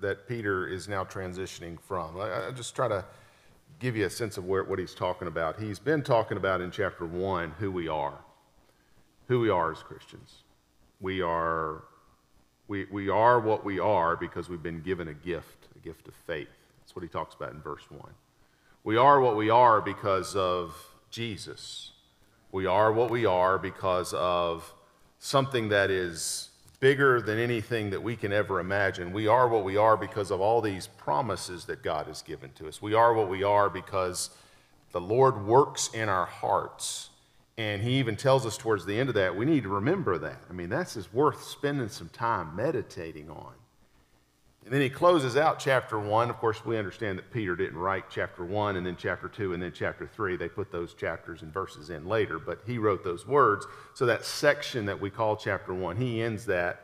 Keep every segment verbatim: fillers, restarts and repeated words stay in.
that Peter is now transitioning from. I, I just try to give you a sense of where, what he's talking about. He's been talking about in chapter one who we are, who we are as Christians. We are, we we are what we are because we've been given a gift, a gift of faith. That's what he talks about in verse one. We are what we are because of Jesus. We are what we are because of something that is bigger than anything that we can ever imagine. We are what we are because of all these promises that God has given to us. We are what we are because the Lord works in our hearts. And he even tells us towards the end of that, we need to remember that. I mean, that's just worth spending some time meditating on. And then he closes out chapter one. Of course, we understand that Peter didn't write chapter one and then chapter two and then chapter three. They put those chapters and verses in later, but he wrote those words. So that section that we call chapter one, he ends that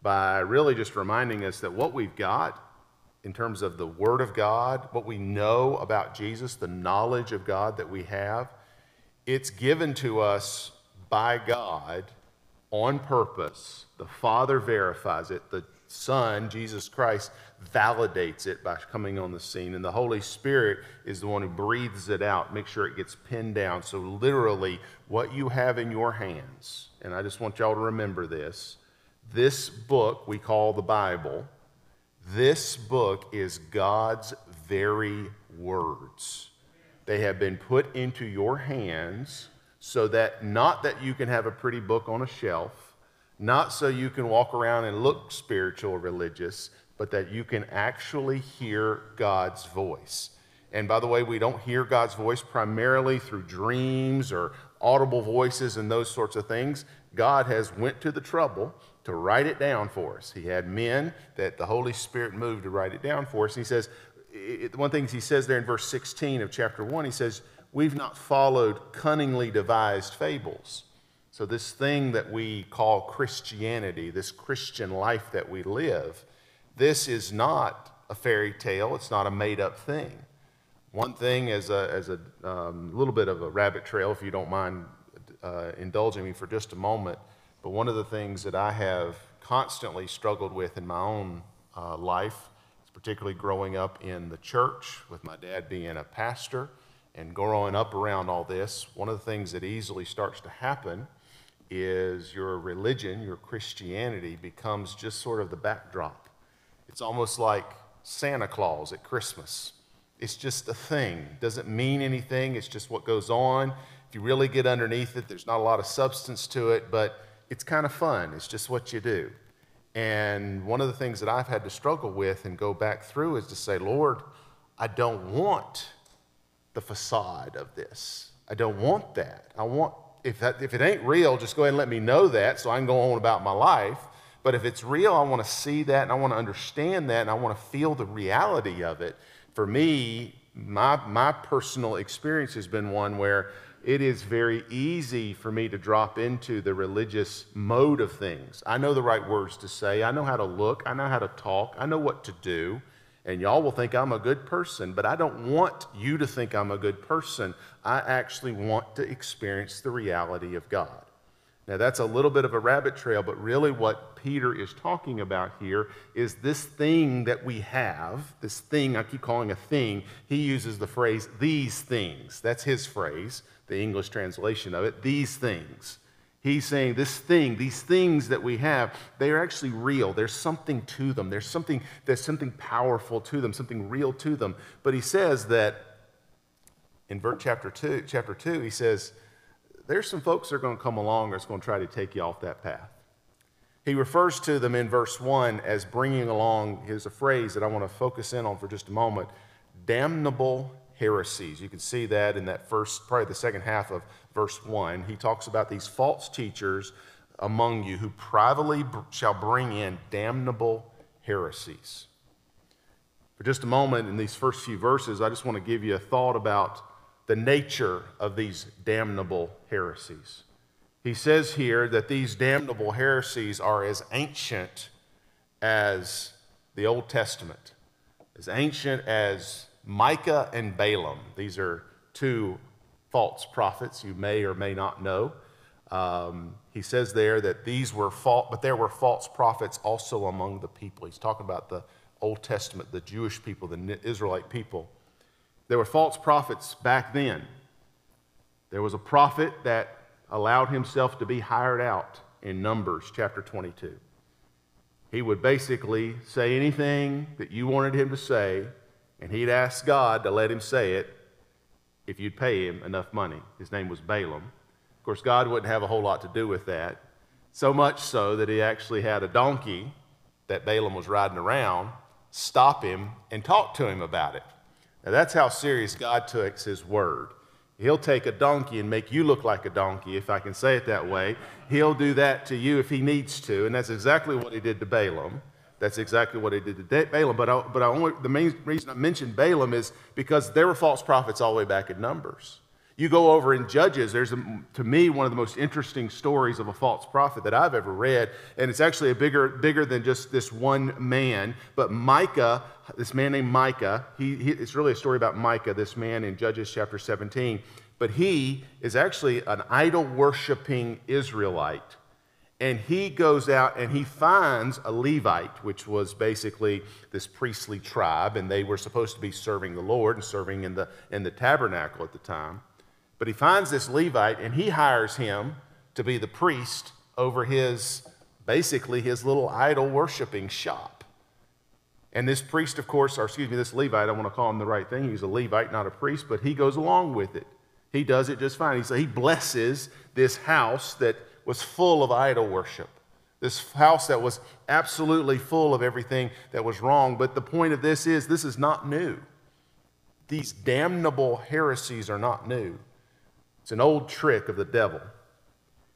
by really just reminding us that what we've got in terms of the Word of God, what we know about Jesus, the knowledge of God that we have, it's given to us by God on purpose. The Father verifies it. The Son, Jesus Christ, validates it by coming on the scene, and the Holy Spirit is the one who breathes it out, make sure it gets pinned down. So literally, what you have in your hands, and I just want y'all to remember this, this book we call the Bible, this book is God's very words. They have been put into your hands so that not that you can have a pretty book on a shelf, not so you can walk around and look spiritual or religious, but that you can actually hear God's voice. And by the way, we don't hear God's voice primarily through dreams or audible voices and those sorts of things. God has went to the trouble to write it down for us. He had men that the Holy Spirit moved to write it down for us. And he says, it, one thing he says there in verse sixteen of chapter one, he says, we've not followed cunningly devised fables. So this thing that we call Christianity, this Christian life that we live, this is not a fairy tale. It's not a made-up thing. One thing as a, as a um, little bit of a rabbit trail, if you don't mind uh, indulging me for just a moment, but one of the things that I have constantly struggled with in my own uh, life, particularly growing up in the church with my dad being a pastor and growing up around all this, one of the things that easily starts to happen is your religion, your Christianity, becomes just sort of the backdrop. It's almost like Santa Claus at Christmas. It's just a thing. It doesn't mean anything. It's just what goes on. If you really get underneath it, there's not a lot of substance to it, but it's kind of fun. It's just what you do. And one of the things that I've had to struggle with and go back through is to say, Lord, I don't want the facade of this. I don't want that. I want If, that, if it ain't real, just go ahead and let me know that so I can go on about my life. But if it's real, I want to see that, and I want to understand that, and I want to feel the reality of it. For me, my, my personal experience has been one where it is very easy for me to drop into the religious mode of things. I know the right words to say. I know how to look. I know how to talk. I know what to do. And y'all will think I'm a good person, but I don't want you to think I'm a good person. I actually want to experience the reality of God. Now, that's a little bit of a rabbit trail, but really what Peter is talking about here is this thing that we have, this thing I keep calling a thing. He uses the phrase, these things. That's his phrase, the English translation of it, these things. He's saying this thing, these things that we have, they are actually real. There's something to them. There's something, there's something powerful to them, something real to them. But he says that in verse chapter two, chapter two, he says, there's some folks that are going to come along that's going to try to take you off that path. He refers to them in verse one as bringing along, here's a phrase that I want to focus in on for just a moment, damnable heresies. You can see that in that first, probably the second half of verse one. He talks about these false teachers among you who privately shall bring in damnable heresies. For just a moment in these first few verses, I just want to give you a thought about the nature of these damnable heresies. He says here that these damnable heresies are as ancient as the Old Testament, as ancient as Micah and Balaam. These are two false prophets you may or may not know. Um, he says there that these were false, but there were false prophets also among the people. He's talking about the Old Testament, the Jewish people, the Israelite people. There were false prophets back then. There was a prophet that allowed himself to be hired out in Numbers chapter twenty-two. He would basically say anything that you wanted him to say, and he'd ask God to let him say it if you'd pay him enough money. His name was Balaam. Of course, God wouldn't have a whole lot to do with that, so much so that he actually had a donkey that Balaam was riding around stop him and talk to him about it. Now, that's how serious God takes his word. He'll take a donkey and make you look like a donkey, if I can say it that way. He'll do that to you if he needs to, and that's exactly what he did to Balaam. That's exactly what he did to Balaam. But, I, but I only, the main reason I mentioned Balaam is because there were false prophets all the way back in Numbers. You go over in Judges, there's, a, to me, one of the most interesting stories of a false prophet that I've ever read, and it's actually a bigger, bigger than just this one man, but Micah, this man named Micah, he, he, it's really a story about Micah, this man in Judges chapter seventeen, but he is actually an idol-worshiping Israelite, and he goes out and he finds a Levite, which was basically this priestly tribe, and they were supposed to be serving the Lord and serving in the, in the tabernacle at the time. But he finds this Levite, and he hires him to be the priest over his, basically his little idol-worshiping shop. And this priest, of course, or excuse me, this Levite, I want to call him the right thing. He's a Levite, not a priest, but he goes along with it. He does it just fine. He blesses this house that was full of idol worship, this house that was absolutely full of everything that was wrong. But the point of this is, this is not new. These damnable heresies are not new. It's an old trick of the devil.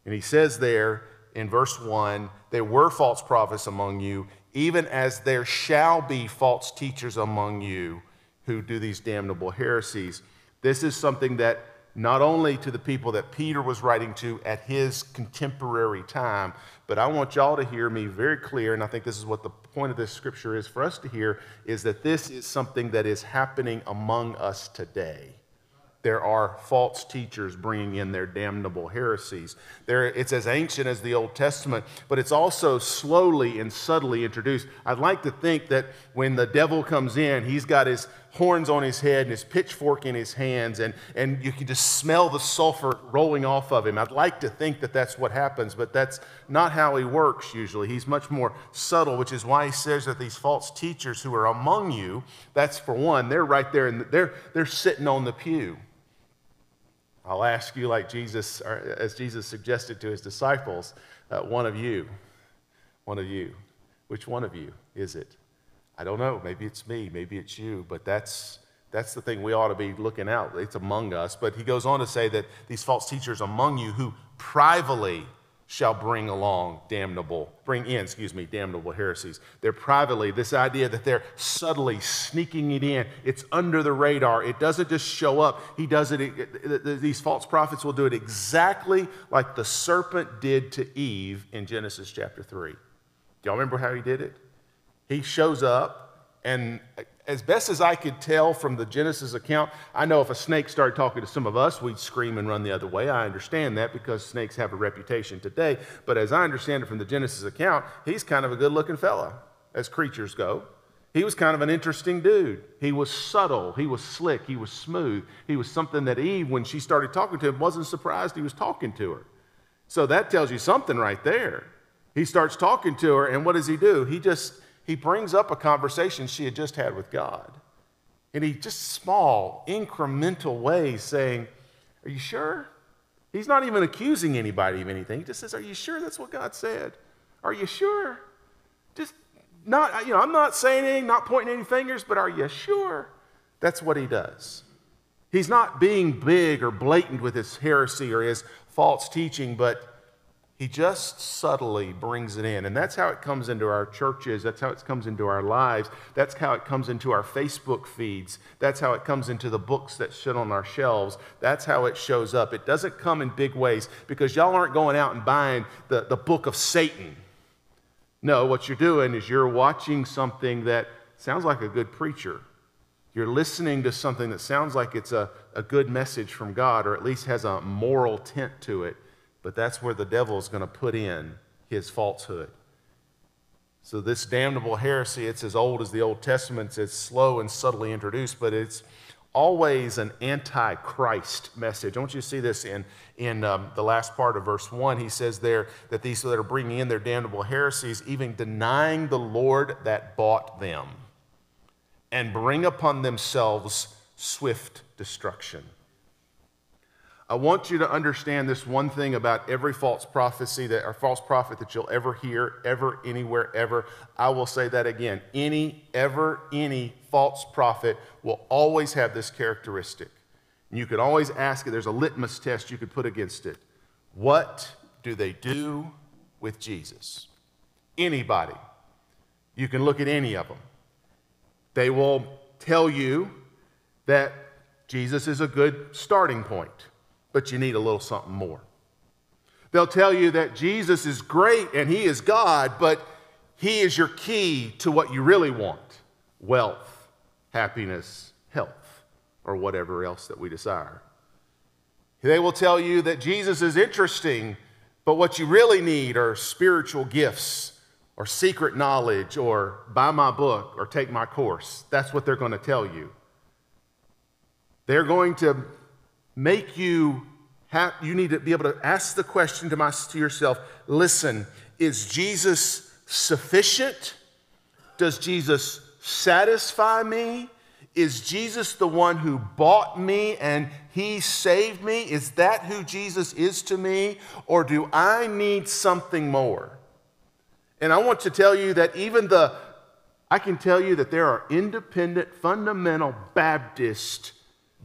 And he says there in verse one, there were false prophets among you, even as there shall be false teachers among you who do these damnable heresies. This is something that not only to the people that Peter was writing to at his contemporary time, but I want y'all to hear me very clear, and I think this is what the point of this scripture is for us to hear, is that this is something that is happening among us today. There are false teachers bringing in their damnable heresies. There, it's as ancient as the Old Testament, but it's also slowly and subtly introduced. I'd like to think that when the devil comes in, he's got his horns on his head and his pitchfork in his hands, and, and you can just smell the sulfur rolling off of him. I'd like to think that that's what happens, but that's not how he works usually. He's much more subtle, which is why he says that these false teachers who are among you, that's for one, they're right there, and they're, they're sitting on the pew. I'll ask you, like Jesus, or as Jesus suggested to his disciples, uh, one of you, one of you, which one of you is it? I don't know. Maybe it's me. Maybe it's you. But that's that's the thing we ought to be looking out. It's among us. But he goes on to say that these false teachers among you who privily shall bring along damnable, bring in, excuse me, damnable heresies. They're privately, this idea that they're subtly sneaking it in. It's under the radar. It doesn't just show up. He does it, it these false prophets will do it exactly like the serpent did to Eve in Genesis chapter three. Do y'all remember how he did it? He shows up, and as best as I could tell from the Genesis account, I know if a snake started talking to some of us, we'd scream and run the other way. I understand that because snakes have a reputation today. But as I understand it from the Genesis account, he's kind of a good-looking fella, as creatures go. He was kind of an interesting dude. He was subtle. He was slick. He was smooth. He was something that Eve, when she started talking to him, wasn't surprised he was talking to her. So that tells you something right there. He starts talking to her, and what does he do? He just... He brings up a conversation she had just had with God. And he just small, incremental ways saying, are you sure? He's not even accusing anybody of anything. He just says, are you sure that's what God said? Are you sure? Just not, you know, I'm not saying anything, not pointing any fingers, but are you sure? That's what he does. He's not being big or blatant with his heresy or his false teaching, but He just subtly brings it in. And that's how it comes into our churches. That's how it comes into our lives. That's how it comes into our Facebook feeds. That's how it comes into the books that sit on our shelves. That's how it shows up. It doesn't come in big ways because y'all aren't going out and buying the, the book of Satan. No, what you're doing is you're watching something that sounds like a good preacher. You're listening to something that sounds like it's a, a good message from God, or at least has a moral tint to it. But that's where the devil is going to put in his falsehood. So this damnable heresy, it's as old as the Old Testament. It's slow and subtly introduced, but it's always an anti-Christ message. I want you to see this in, in um, the last part of verse one. He says there that these that are bringing in their damnable heresies, even denying the Lord that bought them, and bring upon themselves swift destruction. I want you to understand this one thing about every false prophecy that, or false prophet that you'll ever hear, ever, anywhere, ever. I will say that again. Any, ever, any false prophet will always have this characteristic. And you could always ask it. There's a litmus test you could put against it. What do they do with Jesus? Anybody. You can look at any of them. They will tell you that Jesus is a good starting point, but you need a little something more. They'll tell you that Jesus is great and he is God, but he is your key to what you really want: wealth, happiness, health, or whatever else that we desire. They will tell you that Jesus is interesting, but what you really need are spiritual gifts or secret knowledge or buy my book or take my course. That's what they're going to tell you. They're going to make you have, you need to be able to ask the question to, my, to yourself, listen, is Jesus sufficient? Does Jesus satisfy me? Is Jesus the one who bought me and he saved me? Is that who Jesus is to me? Or do I need something more? And I want to tell you that even the, I can tell you that there are independent, fundamental Baptists,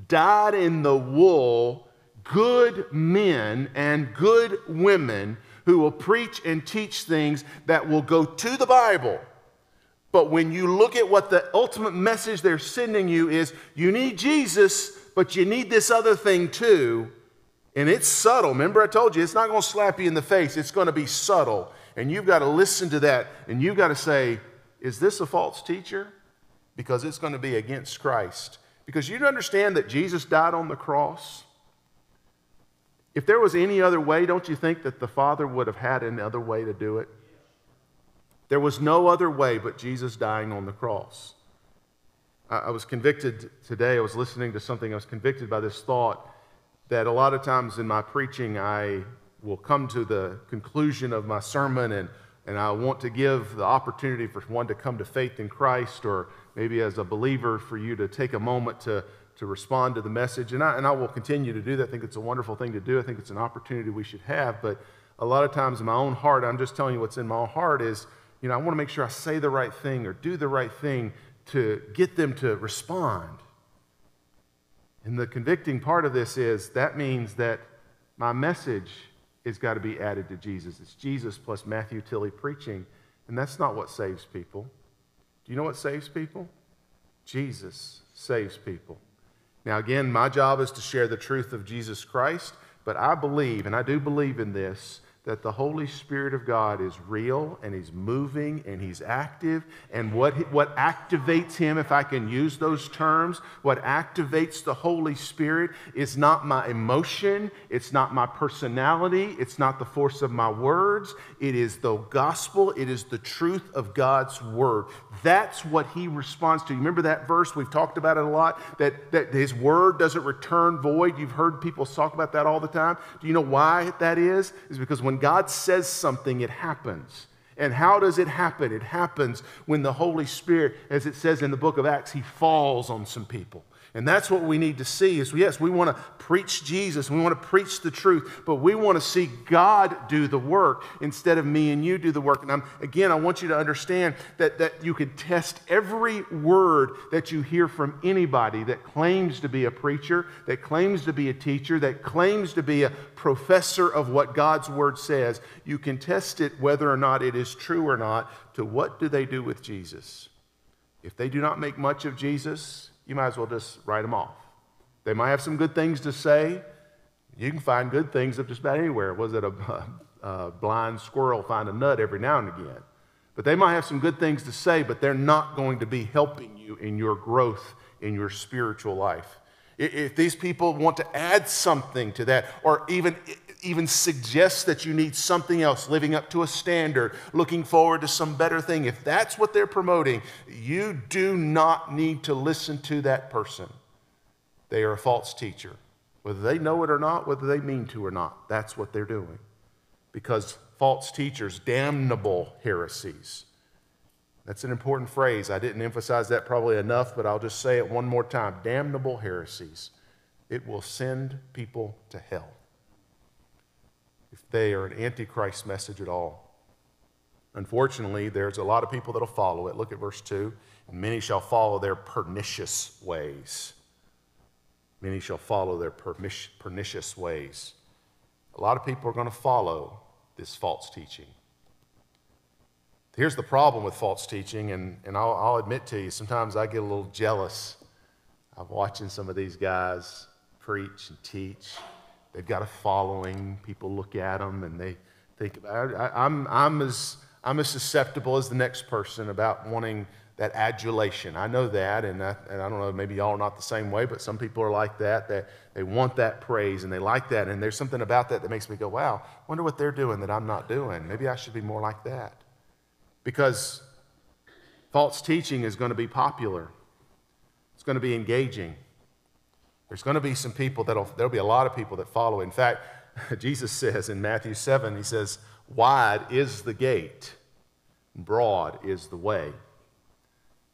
dyed in the wool, good men and good women who will preach and teach things that will go to the Bible. But when you look at what the ultimate message they're sending you is, you need Jesus, but you need this other thing too. And it's subtle. Remember I told you, it's not going to slap you in the face. It's going to be subtle. And you've got to listen to that. And you've got to say, is this a false teacher? Because it's going to be against Christ. Because you understand that Jesus died on the cross. If there was any other way, don't you think that the Father would have had another way to do it? There was no other way but Jesus dying on the cross. I was convicted today. I was listening to something. I was convicted by this thought that a lot of times in my preaching, I will come to the conclusion of my sermon and, and I want to give the opportunity for one to come to faith in Christ, or maybe as a believer for you to take a moment to, to respond to the message. And I, and I will continue to do that. I think it's a wonderful thing to do. I think it's an opportunity we should have. But a lot of times in my own heart, I'm just telling you what's in my own heart is, you know, I want to make sure I say the right thing or do the right thing to get them to respond. And the convicting part of this is that means that my message has got to be added to Jesus. It's Jesus plus Matthew Tilley preaching. And that's not what saves people. Do you know what saves people? Jesus saves people. Now again, my job is to share the truth of Jesus Christ, but I believe, and I do believe in this, that the Holy Spirit of God is real, and he's moving, and he's active, and what, what activates him, if I can use those terms, what activates the Holy Spirit is not my emotion, it's not my personality, it's not the force of my words, it is the gospel, it is the truth of God's word. That's what he responds to. You remember that verse, we've talked about it a lot, that, that his word doesn't return void. You've heard people talk about that all the time. Do you know why that is? It's because when When God says something, it happens. And how does it happen? It happens when the Holy Spirit, as it says in the book of Acts, he falls on some people. And that's what we need to see is, yes, we want to preach Jesus. We want to preach the truth, but we want to see God do the work instead of me and you do the work. And I'm, again, I want you to understand that, that you can test every word that you hear from anybody that claims to be a preacher, that claims to be a teacher, that claims to be a professor of what God's word says. You can test it whether or not it is true or not to what do they do with Jesus. If they do not make much of Jesus, you might as well just write them off. They might have some good things to say. You can find good things up just about anywhere. Was it a, a blind squirrel find a nut every now and again? But they might have some good things to say, but they're not going to be helping you in your growth in your spiritual life. If these people want to add something to that, or even even suggest that you need something else, living up to a standard, looking forward to some better thing, if that's what they're promoting, you do not need to listen to that person. They are a false teacher. Whether they know it or not, whether they mean to or not, that's what they're doing. Because false teachers, damnable heresies. That's an important phrase. I didn't emphasize that probably enough, but I'll just say it one more time. Damnable heresies. It will send people to hell if they are an antichrist message at all. Unfortunately, there's a lot of people that will follow it. Look at verse two. And many shall follow their pernicious ways. Many shall follow their pernicious ways. A lot of people are going to follow this false teaching. Here's the problem with false teaching, and, and I'll, I'll admit to you, sometimes I get a little jealous of watching some of these guys preach and teach. They've got a following. People look at them and they think about it. I, I'm, I'm, as, I'm as susceptible as the next person about wanting that adulation. I know that, and I, and I don't know, maybe y'all are not the same way, but some people are like that, that they want that praise and they like that, and there's something about that that makes me go, wow, I wonder what they're doing that I'm not doing. Maybe I should be more like that. Because false teaching is going to be popular. It's going to be engaging. There's going to be some people that'll, there'll be a lot of people that follow. In fact, Jesus says in Matthew seven, he says, wide is the gate, broad is the way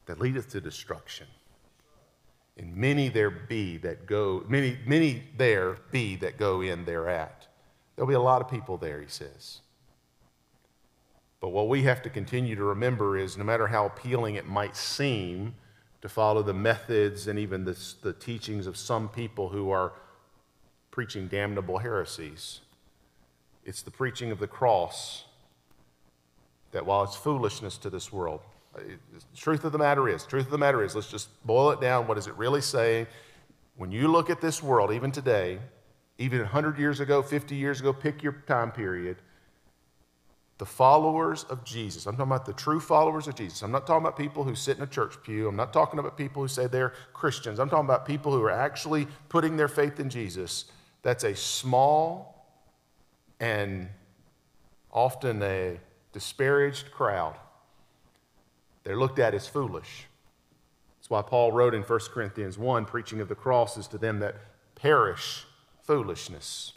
that leadeth to destruction. And many there be that go, many, many there be that go in thereat. There'll be a lot of people there, he says. But what we have to continue to remember is no matter how appealing it might seem to follow the methods and even the, the teachings of some people who are preaching damnable heresies, it's the preaching of the cross that while it's foolishness to this world, it, the truth of the matter is, truth of the matter is, let's just boil it down, what is it really saying? When you look at this world, even today, even one hundred years ago, fifty years ago, pick your time period, the followers of Jesus, I'm talking about the true followers of Jesus. I'm not talking about people who sit in a church pew. I'm not talking about people who say they're Christians. I'm talking about people who are actually putting their faith in Jesus. That's a small and often a disparaged crowd. They're looked at as foolish. That's why Paul wrote in First Corinthians one, preaching of the cross is to them that perish foolishness.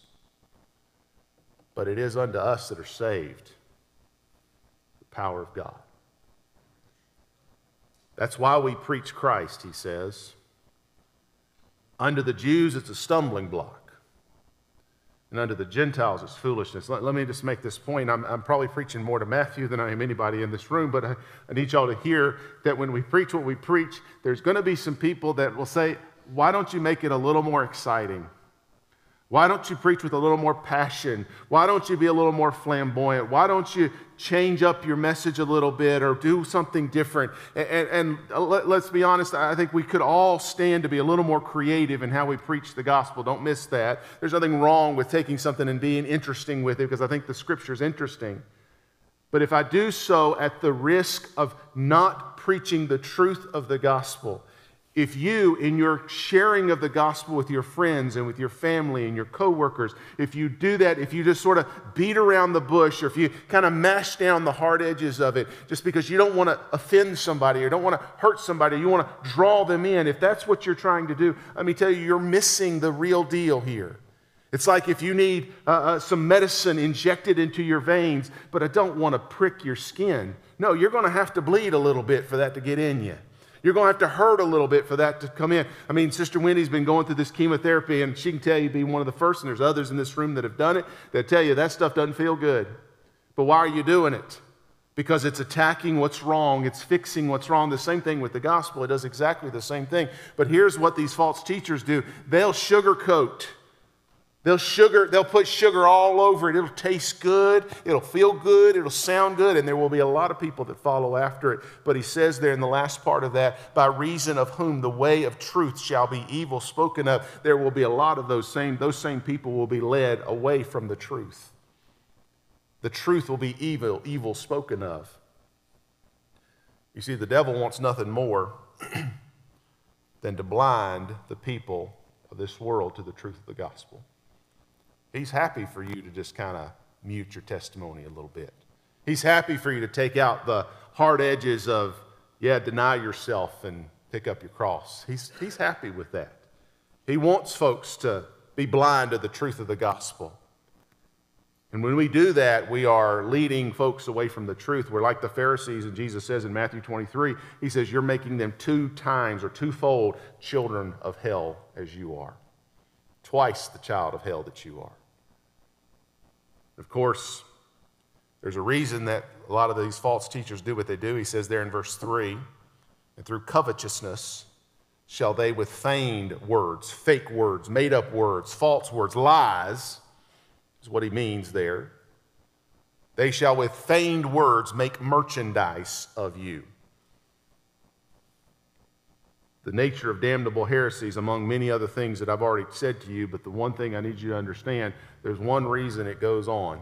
But it is unto us that are saved. Power of God. That's why we preach Christ, he says. Unto the Jews, it's a stumbling block. And unto the Gentiles, it's foolishness. Let, let me just make this point. I'm, I'm probably preaching more to Matthew than I am anybody in this room, but I, I need y'all to hear that when we preach what we preach, there's going to be some people that will say, why don't you make it a little more exciting? Why don't you preach with a little more passion? Why don't you be a little more flamboyant? Why don't you change up your message a little bit or do something different? And, and, and let's be honest, I think we could all stand to be a little more creative in how we preach the gospel. Don't miss that. There's nothing wrong with taking something and being interesting with it because I think the scripture is interesting. But if I do so at the risk of not preaching the truth of the gospel, if you, in your sharing of the gospel with your friends and with your family and your coworkers, if you do that, if you just sort of beat around the bush or if you kind of mash down the hard edges of it just because you don't want to offend somebody or don't want to hurt somebody, you want to draw them in, if that's what you're trying to do, let me tell you, you're missing the real deal here. It's like if you need uh, uh, some medicine injected into your veins, but I don't want to prick your skin. No, you're going to have to bleed a little bit for that to get in you. You're going to have to hurt a little bit for that to come in. I mean, Sister Wendy's been going through this chemotherapy, and she can tell you, being one of the first, and there's others in this room that have done it, that tell you that stuff doesn't feel good. But why are you doing it? Because it's attacking what's wrong. It's fixing what's wrong. The same thing with the gospel. It does exactly the same thing. But here's what these false teachers do. They'll sugarcoat. They'll sugar, they'll put sugar all over it. It'll taste good. It'll feel good. It'll sound good. And there will be a lot of people that follow after it. But he says there in the last part of that, by reason of whom the way of truth shall be evil spoken of, there will be a lot of those same, those same people will be led away from the truth. The truth will be evil, evil spoken of. You see, the devil wants nothing more than to blind the people of this world to the truth of the gospel. He's happy for you to just kind of mute your testimony a little bit. He's happy for you to take out the hard edges of, yeah, deny yourself and pick up your cross. He's, he's happy with that. He wants folks to be blind to the truth of the gospel. And when we do that, we are leading folks away from the truth. We're like the Pharisees, and Jesus says in Matthew twenty-three, he says, you're making them two times or twofold children of hell as you are. Twice the child of hell that you are. Of course, there's a reason that a lot of these false teachers do what they do. He says there in verse three, and through covetousness shall they with feigned words, fake words, made up words, false words, lies, is what he means there. They shall with feigned words make merchandise of you. The nature of damnable heresies, among many other things that I've already said to you, but the one thing I need you to understand, there's one reason it goes on.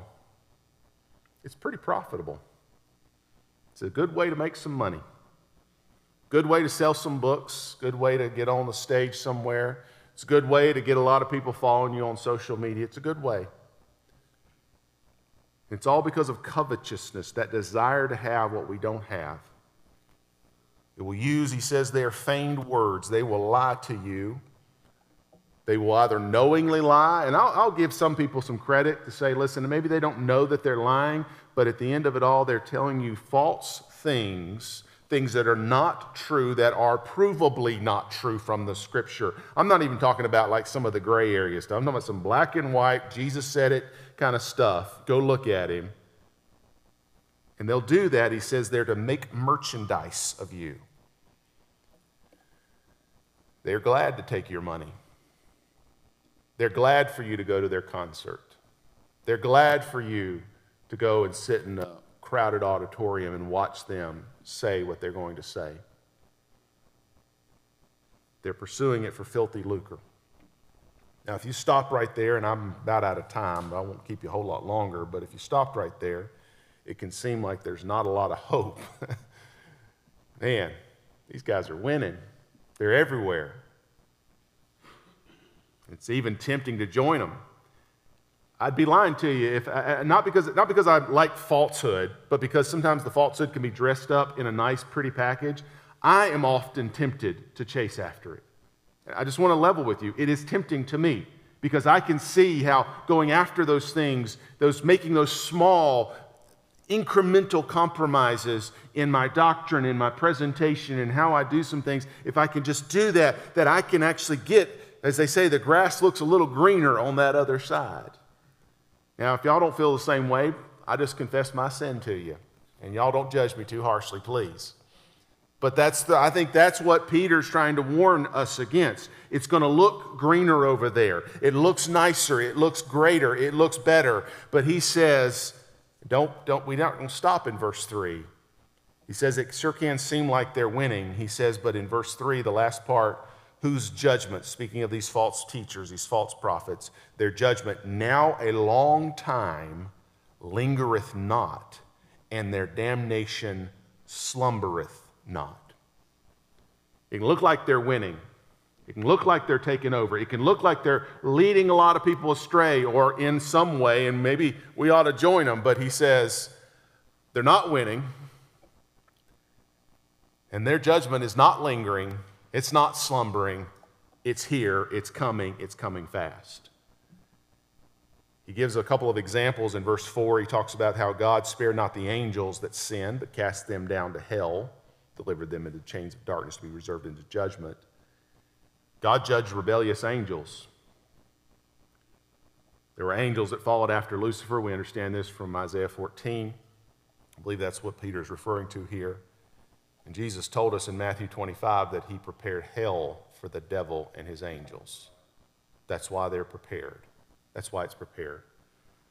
It's pretty profitable. It's a good way to make some money. Good way to sell some books. Good way to get on the stage somewhere. It's a good way to get a lot of people following you on social media. It's a good way. It's all because of covetousness, that desire to have what we don't have. They will use, he says, their feigned words. They will lie to you. They will either knowingly lie, and I'll, I'll give some people some credit to say, listen, maybe they don't know that they're lying, but at the end of it all, they're telling you false things, things that are not true, that are provably not true from the Scripture. I'm not even talking about like some of the gray area stuff. I'm talking about some black and white, Jesus said it kind of stuff. Go look at him. And they'll do that, he says, they're to make merchandise of you. They're glad to take your money. They're glad for you to go to their concert. They're glad for you to go and sit in a crowded auditorium and watch them say what they're going to say. They're pursuing it for filthy lucre. Now, if you stop right there, and I'm about out of time, but I won't keep you a whole lot longer, but if you stop right there, it can seem like there's not a lot of hope. Man, these guys are winning. They're everywhere. It's even tempting to join them. I'd be lying to you, if I, not because not because I like falsehood, but because sometimes the falsehood can be dressed up in a nice, pretty package. I am often tempted to chase after it. I just want to level with you. It is tempting to me. Because I can see how going after those things, those making those small, incremental compromises in my doctrine, in my presentation, in how I do some things, if I can just do that, that I can actually get, as they say, the grass looks a little greener on that other side. Now, if y'all don't feel the same way, I just confess my sin to you. And y'all don't judge me too harshly, please. But that's the, I think that's what Peter's trying to warn us against. It's going to look greener over there. It looks nicer. It looks greater. It looks better. But he says, don't, don't, we don't stop in verse three. He says it sure can seem like they're winning. He says, but in verse three, the last part, whose judgment, speaking of these false teachers, these false prophets, their judgment, now a long time lingereth not, and their damnation slumbereth not. It can look like they're winning. It can look like they're taking over. It can look like they're leading a lot of people astray or in some way, and maybe we ought to join them, but he says they're not winning, and their judgment is not lingering. It's not slumbering. It's here. It's coming. It's coming fast. He gives a couple of examples in verse four. He talks about how God spared not the angels that sinned, but cast them down to hell, delivered them into chains of darkness to be reserved into judgment. God judged rebellious angels. There were angels that followed after Lucifer. We understand this from Isaiah fourteen. I believe that's what Peter is referring to here. And Jesus told us in Matthew twenty-five that he prepared hell for the devil and his angels. That's why they're prepared. That's why it's prepared.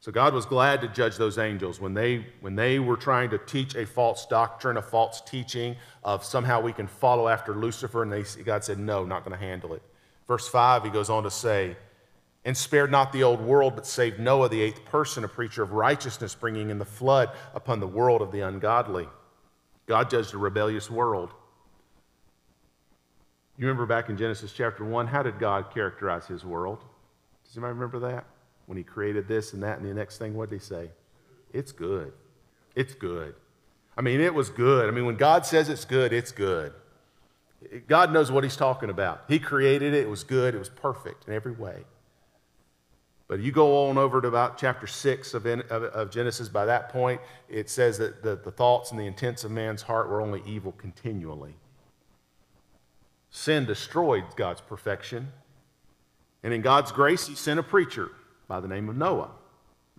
So God was glad to judge those angels when they, when they were trying to teach a false doctrine, a false teaching of somehow we can follow after Lucifer, and they, God said, no, not going to handle it. Verse five, he goes on to say, and spared not the old world, but saved Noah, the eighth person, a preacher of righteousness, bringing in the flood upon the world of the ungodly. God judged a rebellious world. You remember back in Genesis chapter one, how did God characterize his world? Does anybody remember that? When he created this and that and the next thing, what did he say? It's good. It's good. I mean, it was good. I mean, when God says it's good, it's good. God knows what he's talking about. He created it. It was good. It was perfect in every way. But you go on over to about chapter six of, in, of, of Genesis. By that point, it says that the, the thoughts and the intents of man's heart were only evil continually. Sin destroyed God's perfection. And in God's grace, he sent a preacher by the name of Noah.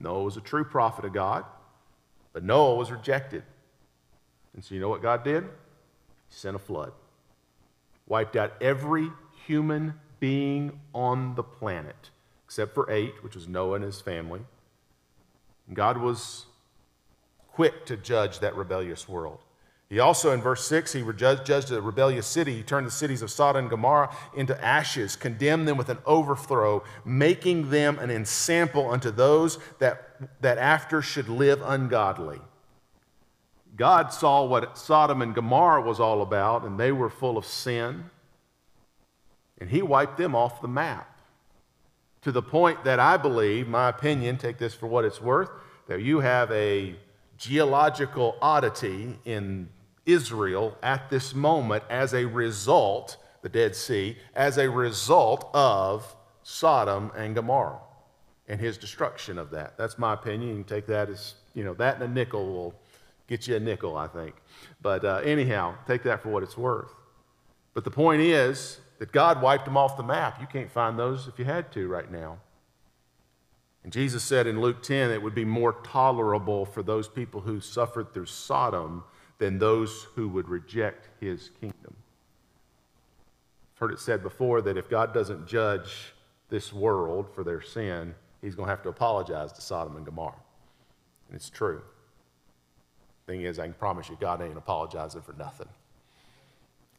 Noah was a true prophet of God, but Noah was rejected. And so you know what God did? He sent a flood. Wiped out every human being on the planet, except for eight, which was Noah and his family. And God was quick to judge that rebellious world. He also, in verse six, he judged a rebellious city. He turned the cities of Sodom and Gomorrah into ashes, condemned them with an overthrow, making them an ensample unto those that, that after should live ungodly. God saw what Sodom and Gomorrah was all about, and they were full of sin, and he wiped them off the map to the point that I believe, my opinion, take this for what it's worth, that you have a geological oddity in Israel at this moment as a result, the Dead Sea, as a result of Sodom and Gomorrah and his destruction of that. That's my opinion. You can take that as, you know, that and a nickel will get you a nickel, I think. But uh, anyhow, take that for what it's worth. But the point is that God wiped them off the map. You can't find those if you had to right now. And Jesus said in Luke ten, it would be more tolerable for those people who suffered through Sodom than those who would reject his kingdom. I've heard it said before that if God doesn't judge this world for their sin, he's going to have to apologize to Sodom and Gomorrah. And it's true. The thing is, I can promise you, God ain't apologizing for nothing.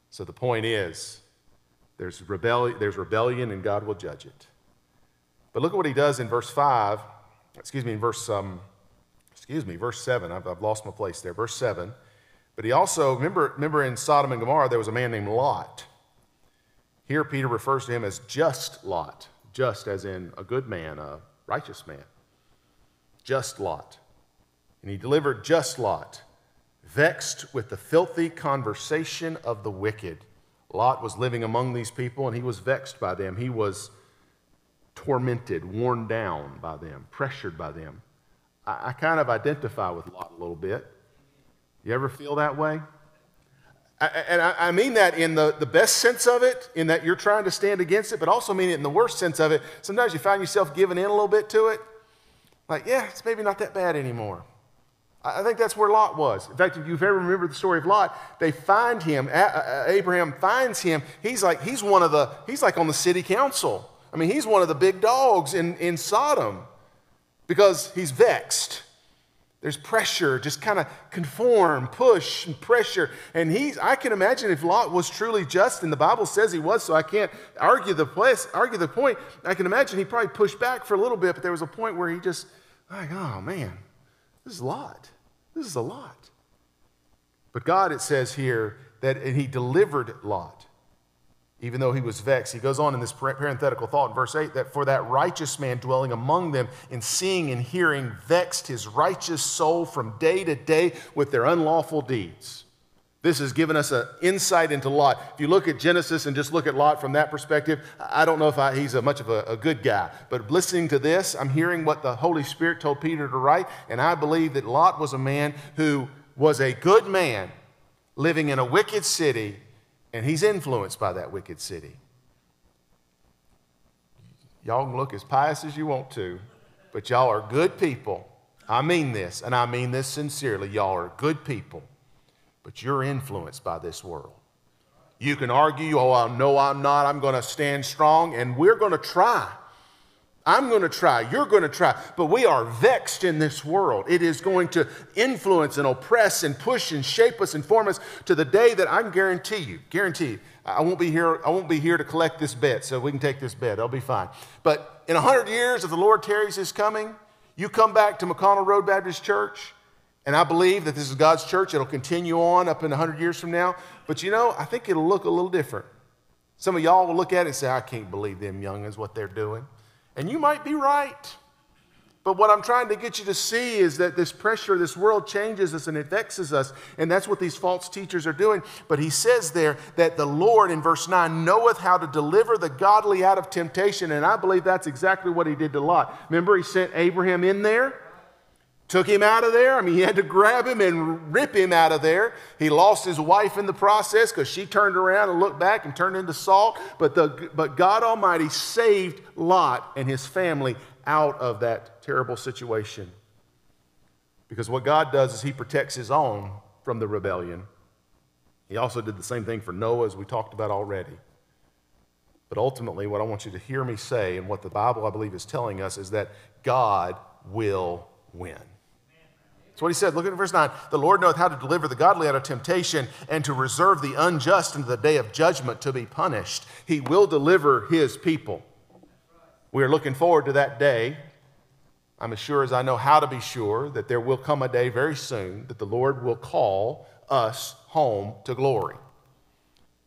So the point is, there's rebellion, there's rebellion and God will judge it. But look at what he does in verse five, excuse me, in verse, um, excuse me, verse seven. I've, I've lost my place there, verse seven. But he also, remember, remember in Sodom and Gomorrah, there was a man named Lot. Here Peter refers to him as just Lot, just as in a good man, a righteous man, just Lot. And he delivered just Lot, vexed with the filthy conversation of the wicked. Lot was living among these people, and he was vexed by them. He was tormented, worn down by them, pressured by them. I, I kind of identify with Lot a little bit. You ever feel that way? I, and I, I mean that in the, the best sense of it, in that you're trying to stand against it, but also mean it in the worst sense of it. Sometimes you find yourself giving in a little bit to it. Like, yeah, it's maybe not that bad anymore. I, I think that's where Lot was. In fact, if you've ever remembered the story of Lot, they find him, Abraham finds him. He's like, he's one of the, he's like on the city council. I mean, he's one of the big dogs in, in Sodom because he's vexed. There's pressure, just kind of conform, push, and pressure. And he's, I can imagine if Lot was truly just, and the Bible says he was, so I can't argue the place, argue the point. I can imagine he probably pushed back for a little bit, but there was a point where he just, like, oh, man, this is a lot. This is a lot. But God, it says here, that and he delivered Lot. Even though he was vexed, he goes on in this parenthetical thought in verse eight, that for that righteous man dwelling among them and seeing and hearing vexed his righteous soul from day to day with their unlawful deeds. This has given us an insight into Lot. If you look at Genesis and just look at Lot from that perspective, I don't know if I, he's a much of a, a good guy. But listening to this, I'm hearing what the Holy Spirit told Peter to write, and I believe that Lot was a man who was a good man, living in a wicked city, and he's influenced by that wicked city. Y'all can look as pious as you want to, but y'all are good people. I mean this, and I mean this sincerely. Y'all are good people, but you're influenced by this world. You can argue, oh, no, I'm not. I'm going to stand strong, and we're going to try. I'm going to try. You're going to try. But we are vexed in this world. It is going to influence and oppress and push and shape us and form us to the day that I guarantee you, guarantee you, I won't be here, I won't be here to collect this bet, so we can take this bet. I'll be fine. But in a hundred years, if the Lord tarries his coming, you come back to McConnell Road Baptist Church, and I believe that this is God's church. It'll continue on up in a hundred years from now. But, you know, I think it'll look a little different. Some of y'all will look at it and say, I can't believe them youngins, what they're doing. And you might be right. But what I'm trying to get you to see is that this pressure, this world changes us and it vexes us. And that's what these false teachers are doing. But he says there that the Lord, in verse nine, knoweth how to deliver the godly out of temptation. And I believe that's exactly what he did to Lot. Remember, he sent Abraham in there, took him out of there. I mean, he had to grab him and rip him out of there. He lost his wife in the process because she turned around and looked back and turned into salt. But, the, but God Almighty saved Lot and his family out of that terrible situation. Because what God does is he protects his own from the rebellion. He also did the same thing for Noah, as we talked about already. But ultimately, what I want you to hear me say and what the Bible, I believe, is telling us is that God will win. What he said, look at verse nine. The Lord knoweth how to deliver the godly out of temptation and to reserve the unjust unto the day of judgment to be punished. He will deliver his people. We are looking forward to that day. I'm as sure as I know how to be sure that there will come a day very soon that the Lord will call us home to glory.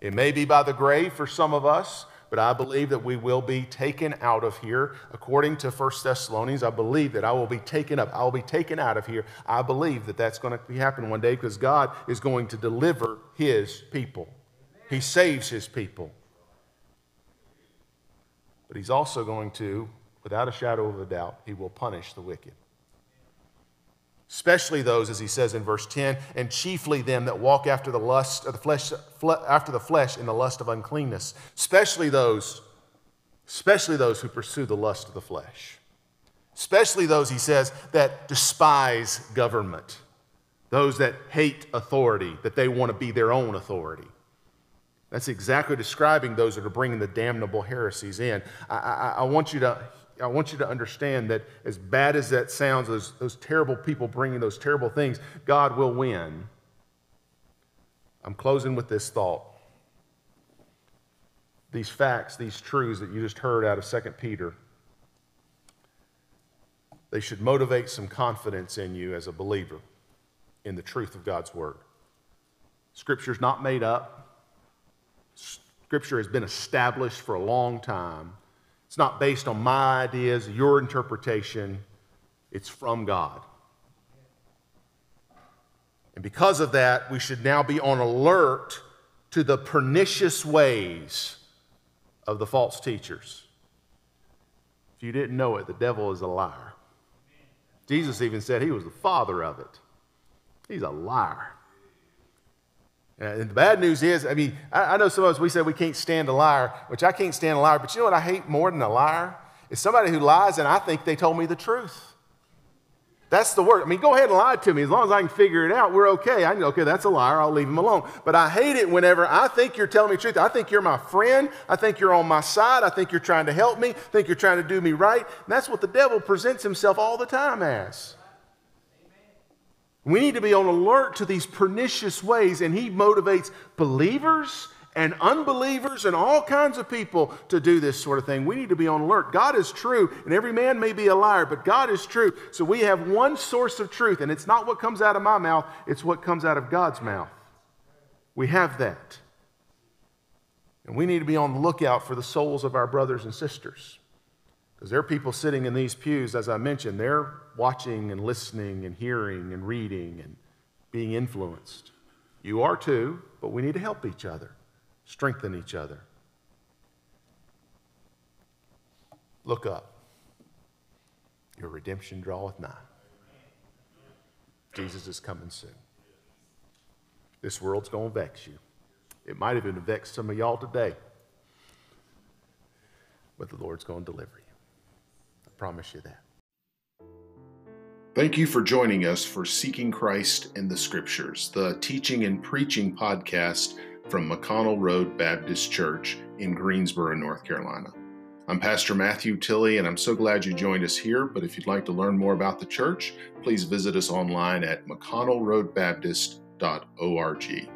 It may be by the grave for some of us, but I believe that we will be taken out of here. According to First Thessalonians, I believe that I will be taken up. I will be taken out of here. I believe that that's going to happen one day because God is going to deliver his people. He saves his people. But he's also going to, without a shadow of a doubt, he will punish the wicked. Especially those, as he says in verse ten, and chiefly them that walk after the lust of the flesh, after the flesh in the lust of uncleanness. Especially those, especially those who pursue the lust of the flesh. Especially those, he says, that despise government. Those that hate authority, that they want to be their own authority. That's exactly describing those that are bringing the damnable heresies in. I, I, I want you to... I want you to understand that as bad as that sounds, those, those terrible people bringing those terrible things, God will win. I'm closing with this thought. These facts, these truths that you just heard out of Second Peter, they should motivate some confidence in you as a believer in the truth of God's word. Scripture's not made up. Scripture has been established for a long time. It's not based on my ideas, your interpretation. It's from God. And because of that, we should now be on alert to the pernicious ways of the false teachers. If you didn't know it, the devil is a liar. Jesus even said he was the father of it. He's a liar. And the bad news is, I mean, I know some of us, we say we can't stand a liar, which I can't stand a liar, but you know what I hate more than a liar? It's somebody who lies and I think they told me the truth. That's the worst. I mean, go ahead and lie to me. As long as I can figure it out, we're okay. I know, okay, that's a liar. I'll leave him alone. But I hate it whenever I think you're telling me the truth. I think you're my friend. I think you're on my side. I think you're trying to help me. I think you're trying to do me right. And that's what the devil presents himself all the time as. We need to be on alert to these pernicious ways, and he motivates believers and unbelievers and all kinds of people to do this sort of thing. We need to be on alert. God is true, and every man may be a liar, but God is true. So we have one source of truth, and it's not what comes out of my mouth, it's what comes out of God's mouth. We have that. And we need to be on the lookout for the souls of our brothers and sisters. Because there are people sitting in these pews, as I mentioned, they're watching and listening and hearing and reading and being influenced. You are too, but we need to help each other, strengthen each other. Look up. Your redemption draweth nigh. Jesus is coming soon. This world's going to vex you. It might have even vexed some of y'all today. But the Lord's going to deliver you. I promise you that. Thank you for joining us for Seeking Christ in the Scriptures, the teaching and preaching podcast from McConnell Road Baptist Church in Greensboro, North Carolina. I'm Pastor Matthew Tilley, and I'm so glad you joined us here. But if you'd like to learn more about the church, please visit us online at McConnell Road Baptist dot org.